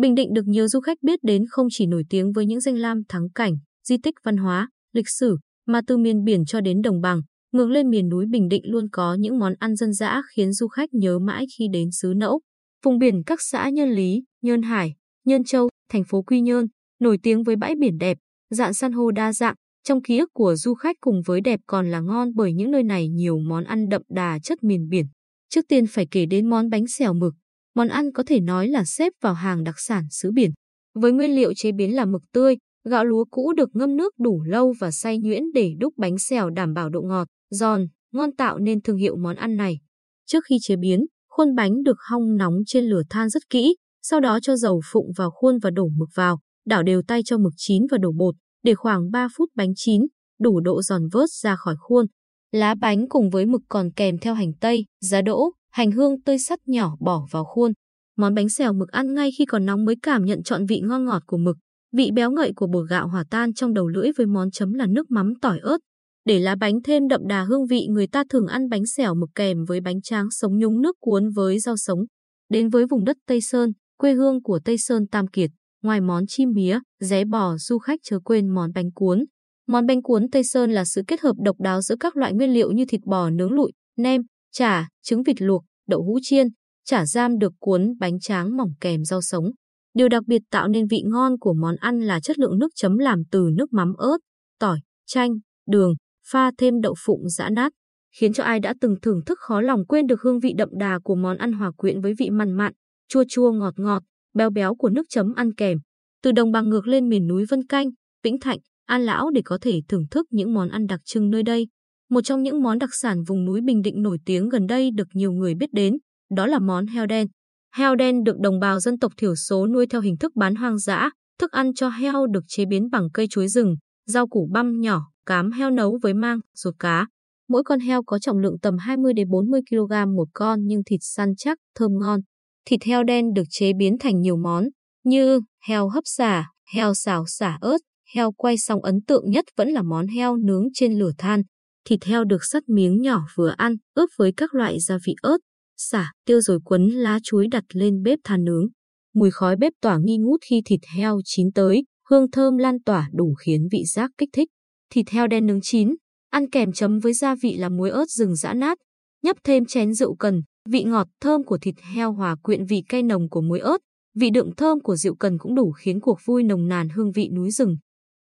Bình Định được nhiều du khách biết đến không chỉ nổi tiếng với những danh lam thắng cảnh, di tích văn hóa, lịch sử, mà từ miền biển cho đến đồng bằng, ngược lên miền núi Bình Định luôn có những món ăn dân dã khiến du khách nhớ mãi khi đến xứ Nẫu. Vùng biển các xã Nhân Lý, Nhân Hải, Nhân Châu, thành phố Quy Nhơn, nổi tiếng với bãi biển đẹp, rạn san hô đa dạng, trong ký ức của du khách cùng với đẹp còn là ngon bởi những nơi này nhiều món ăn đậm đà chất miền biển. Trước tiên phải kể đến món bánh xèo mực, món ăn có thể nói là xếp vào hàng đặc sản xứ biển. Với nguyên liệu chế biến là mực tươi, gạo lúa cũ được ngâm nước đủ lâu và xay nhuyễn để đúc bánh xèo đảm bảo độ ngọt, giòn, ngon tạo nên thương hiệu món ăn này. Trước khi chế biến, khuôn bánh được hong nóng trên lửa than rất kỹ, sau đó cho dầu phụng vào khuôn và đổ mực vào, đảo đều tay cho mực chín và đổ bột, để khoảng 3 phút bánh chín, đủ độ giòn vớt ra khỏi khuôn. Lá bánh cùng với mực còn kèm theo hành tây, giá đỗ, hành hương tươi sắt nhỏ bỏ vào khuôn. Món bánh xèo mực ăn ngay khi còn nóng mới cảm nhận trọn vị ngon ngọt của mực, vị béo ngậy của bột gạo hòa tan trong đầu lưỡi với món chấm là nước mắm tỏi ớt. Để lá bánh thêm đậm đà hương vị, người ta thường ăn bánh xèo mực kèm với bánh tráng sống nhúng nước cuốn với rau sống. Đến với vùng đất Tây Sơn, quê hương của Tây Sơn Tam Kiệt, ngoài món chim mía, ré bò, du khách chớ quên món bánh cuốn. Món bánh cuốn Tây Sơn là sự kết hợp độc đáo giữa các loại nguyên liệu như thịt bò nướng lụi, nem, chả, trứng vịt luộc, đậu hũ chiên, chả giam được cuốn bánh tráng mỏng kèm rau sống. Điều đặc biệt tạo nên vị ngon của món ăn là chất lượng nước chấm làm từ nước mắm ớt, tỏi, chanh, đường, pha thêm đậu phụng giã nát, khiến cho ai đã từng thưởng thức khó lòng quên được hương vị đậm đà của món ăn hòa quyện với vị mặn mặn, chua chua ngọt ngọt, béo béo của nước chấm ăn kèm. Từ đồng bằng ngược lên miền núi Vân Canh, Vĩnh Thạnh, An Lão để có thể thưởng thức những món ăn đặc trưng nơi đây. Một trong những món đặc sản vùng núi Bình Định nổi tiếng gần đây được nhiều người biết đến, đó là món heo đen. Heo đen được đồng bào dân tộc thiểu số nuôi theo hình thức bán hoang dã, thức ăn cho heo được chế biến bằng cây chuối rừng, rau củ băm nhỏ, cám heo nấu với mang, ruột cá. Mỗi con heo có trọng lượng tầm 20 đến 40 kg một con nhưng thịt săn chắc, thơm ngon. Thịt heo đen được chế biến thành nhiều món như heo hấp xả, heo xào xả ớt, heo quay, xong ấn tượng nhất vẫn là món heo nướng trên lửa than. Thịt heo được cắt miếng nhỏ vừa ăn, ướp với các loại gia vị ớt, xả, tiêu rồi quấn lá chuối đặt lên bếp than nướng. Mùi khói bếp tỏa nghi ngút khi thịt heo chín tới, hương thơm lan tỏa đủ khiến vị giác kích thích. Thịt heo đen nướng chín, ăn kèm chấm với gia vị là muối ớt rừng giã nát, nhấp thêm chén rượu cần, vị ngọt thơm của thịt heo hòa quyện vị cay nồng của muối ớt, vị đượm thơm của rượu cần cũng đủ khiến cuộc vui nồng nàn hương vị núi rừng.